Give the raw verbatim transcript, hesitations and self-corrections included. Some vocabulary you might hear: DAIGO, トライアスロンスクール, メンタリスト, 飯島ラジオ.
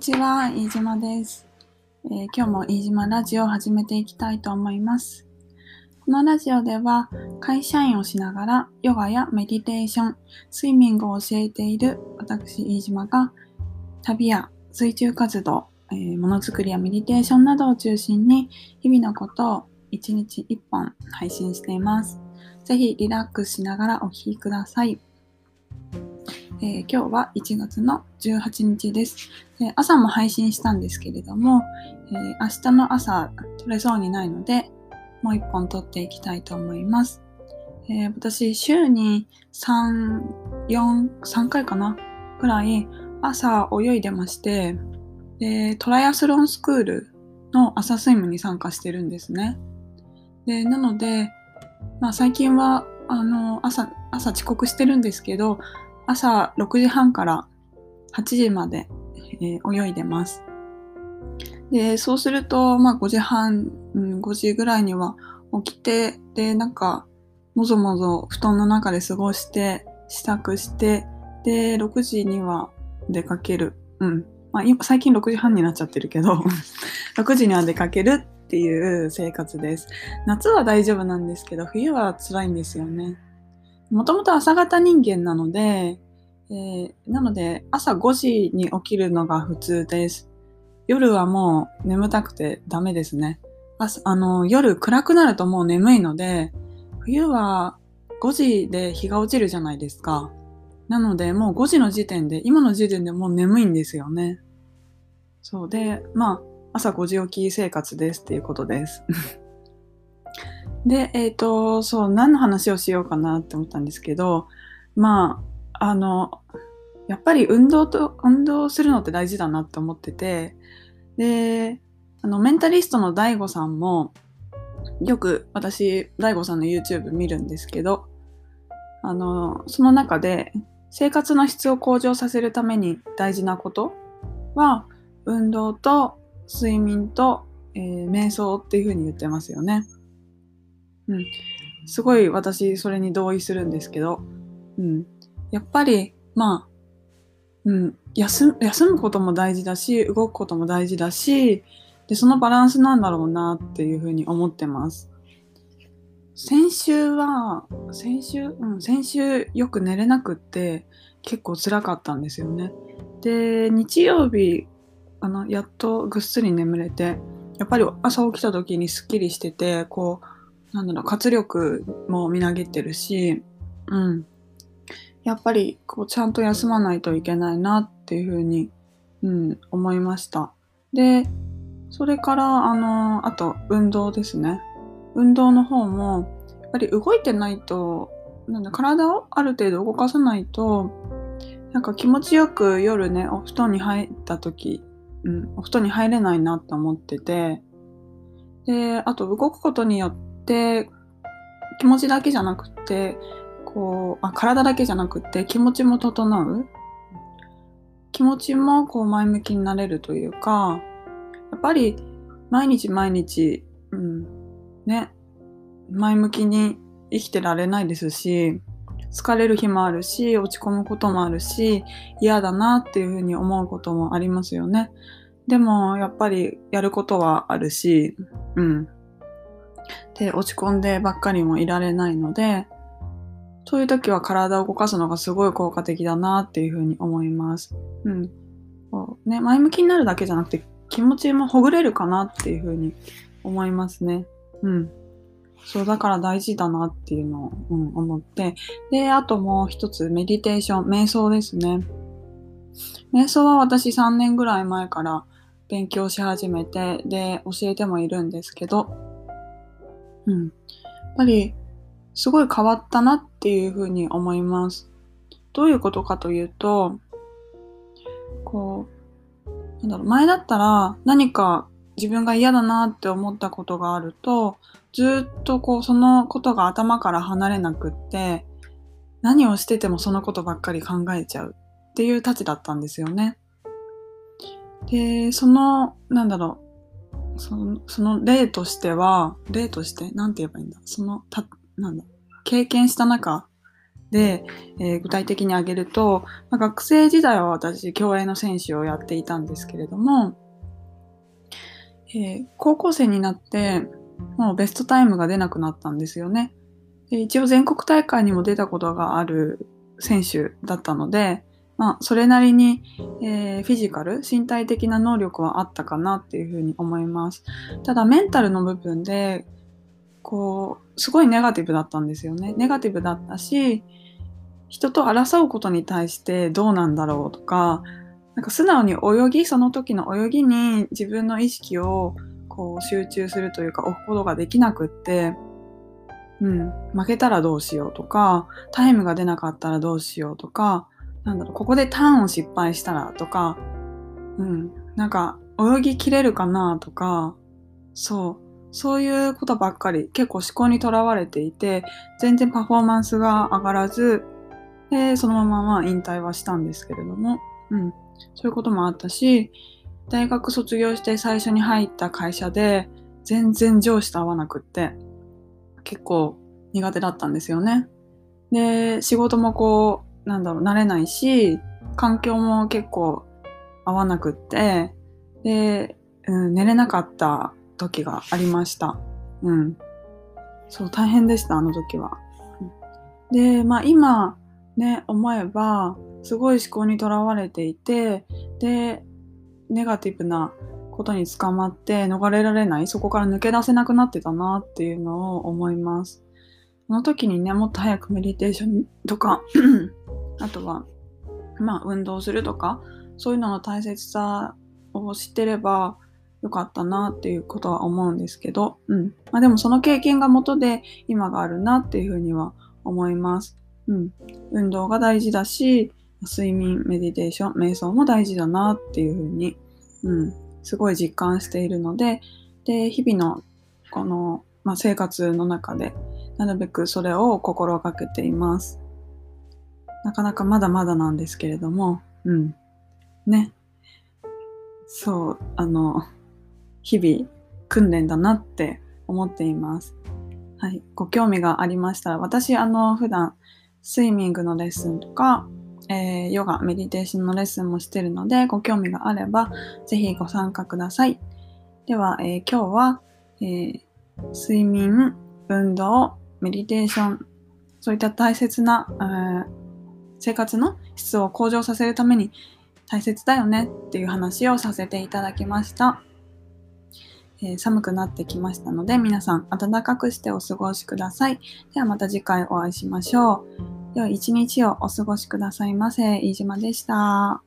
にちは、飯島です、えー、今日も飯島ラジオを始めていきたいと思います。このラジオでは会社員をしながらヨガやメディテーション、スイミングを教えている私飯島が旅や水中活動、えー、ものづくりやメディテーションなどを中心に日々のことをいちにちいっぽん配信しています。ぜひリラックスしながらお聴きください。えー、今日はいちがつのじゅうはちにちです、えー。朝も配信したんですけれども、えー、明日の朝撮れそうにないので、もう一本撮っていきたいと思います。えー、私、週にさん、よん、さんかいかなくらい朝泳いでまして、で、トライアスロンスクールの朝スイムに参加してるんですね。で、なので、まあ最近は、あの、朝、朝遅刻してるんですけど、朝ろくじはんからはちじまで、えー、泳いでます。で、そうすると、まあごじはん、うん、ごじぐらいには起きて、で、なんか、もぞもぞ布団の中で過ごして、支度して、で、ろくじには出かける。うん。まあ今、最近ろくじはんになっちゃってるけど、ろくじには出かけるっていう生活です。夏は大丈夫なんですけど、冬は辛いんですよね。もともと朝型人間なので、えー、なので朝ごじに起きるのが普通です。夜はもう眠たくてダメですね。朝、あの、夜暗くなるともう眠いので、冬はごじで日が落ちるじゃないですか。なのでもうごじの時点で、今の時点でもう眠いんですよね。そうで、まあ朝ごじ起き生活ですっていうことです。で、えっと、そう、何の話をしようかなって思ったんですけど、まあ、あの、やっぱり運動と、運動するのって大事だなって思ってて、で、あの、メンタリストのDAIGOさんも、よく私、DAIGOさんの YouTube 見るんですけど、あの、その中で、生活の質を向上させるために大事なことは、運動と睡眠と、えー、瞑想っていうふうに言ってますよね。うん、すごい私それに同意するんですけど、うん、やっぱりまあ、うん、休、休むことも大事だし動くことも大事だしでそのバランスなんだろうなっていうふうに思ってます。先週は先週、うん、先週よく寝れなくって結構辛かったんですよね。で日曜日あのやっとぐっすり眠れてやっぱり朝起きた時にすっきりしててこうなんだろう、活力もみなぎってるし、うん。やっぱり、こう、ちゃんと休まないといけないなっていうふうに、うん、思いました。で、それから、あの、あと、運動ですね。運動の方も、やっぱり動いてないと、なんだ、体をある程度動かさないと、なんか気持ちよく夜ね、お布団に入った時、うん、お布団に入れないなって思ってて、で、あと、動くことによって、で気持ちだけじゃなくてこうあ体だけじゃなくて気持ちも整う気持ちもこう前向きになれるというかやっぱり毎日毎日、うん、ね前向きに生きてられないですし疲れる日もあるし落ち込むこともあるし嫌だなっていうふうに思うこともありますよね。でもやっぱりやることはあるしうんで落ち込んでばっかりもいられないのでそういう時は体を動かすのがすごい効果的だなっていうふうに思います、うんこうね、前向きになるだけじゃなくて気持ちもほぐれるかなっていうふうに思いますね、うん、そうだから大事だなっていうのを、うん、思ってであともう一つメディテーション瞑想ですね。瞑想は私さんねんぐらい前から勉強し始めてで教えてもいるんですけどうん、やっぱりすごい変わったなっていうふうに思います。どういうことかというと、こう、なんだろう、前だったら何か自分が嫌だなって思ったことがあると、ずっとこうそのことが頭から離れなくって、何をしててもそのことばっかり考えちゃうっていうたちだったんですよね。で、その、なんだろう、その、その例としては、例として、なんて言えばいいんだ、その、た、なんだ、経験した中で、えー、具体的に挙げると、まあ、学生時代は私競泳の選手をやっていたんですけれども、えー、高校生になってもうベストタイムが出なくなったんですよね。で、一応全国大会にも出たことがある選手だったので、まあ、それなりに、えー、フィジカル、身体的な能力はあったかなっていうふうに思います。ただメンタルの部分でこうすごいネガティブだったんですよね。ネガティブだったし、人と争うことに対してどうなんだろうとか、なんか素直に泳ぎ、その時の泳ぎに自分の意識をこう集中するというか置くことができなくって、うん、負けたらどうしようとか、タイムが出なかったらどうしようとか、なんだろう、ここでターンを失敗したらとか、うん、なんか泳ぎ切れるかなとか、そう。そういうことばっかり、結構思考にとらわれていて、全然パフォーマンスが上がらず、で、そのまままあ引退はしたんですけれども、うん、そういうこともあったし、大学卒業して最初に入った会社で、全然上司と合わなくって、結構苦手だったんですよね。で、仕事もこう、なんだろう、慣れないし、環境も結構合わなくって、で、うん、寝れなかった時がありました。うん。そう、大変でした、あの時は。で、まあ今ね、思えば、すごい思考にとらわれていて、で、ネガティブなことに捕まって逃れられない、そこから抜け出せなくなってたなっていうのを思います。あの時にね、もっと早くメディテーションとかあとは、まあ、運動するとか、そういうのの大切さを知ってればよかったなっていうことは思うんですけど、うん。まあでもその経験が元で今があるなっていうふうには思います。うん。運動が大事だし、睡眠、メディテーション、瞑想も大事だなっていうふうに、うん。すごい実感しているので、で、日々のこの、まあ、生活の中でなるべくそれを心がけています。なかなかまだまだなんですけれども、うん。ね。そう、あの、日々訓練だなって思っています。はい。ご興味がありましたら、私、あの、普段、スイミングのレッスンとか、えー、ヨガ、メディテーションのレッスンもしてるので、ご興味があれば、ぜひご参加ください。では、えー、今日は、えー、睡眠、運動、メディテーション、そういった大切な、えー、生活の質を向上させるために大切だよねっていう話をさせていただきました。えー、寒くなってきましたので、皆さん暖かくしてお過ごしください。ではまた次回お会いしましょう。では一日をお過ごしくださいませ。飯島でした。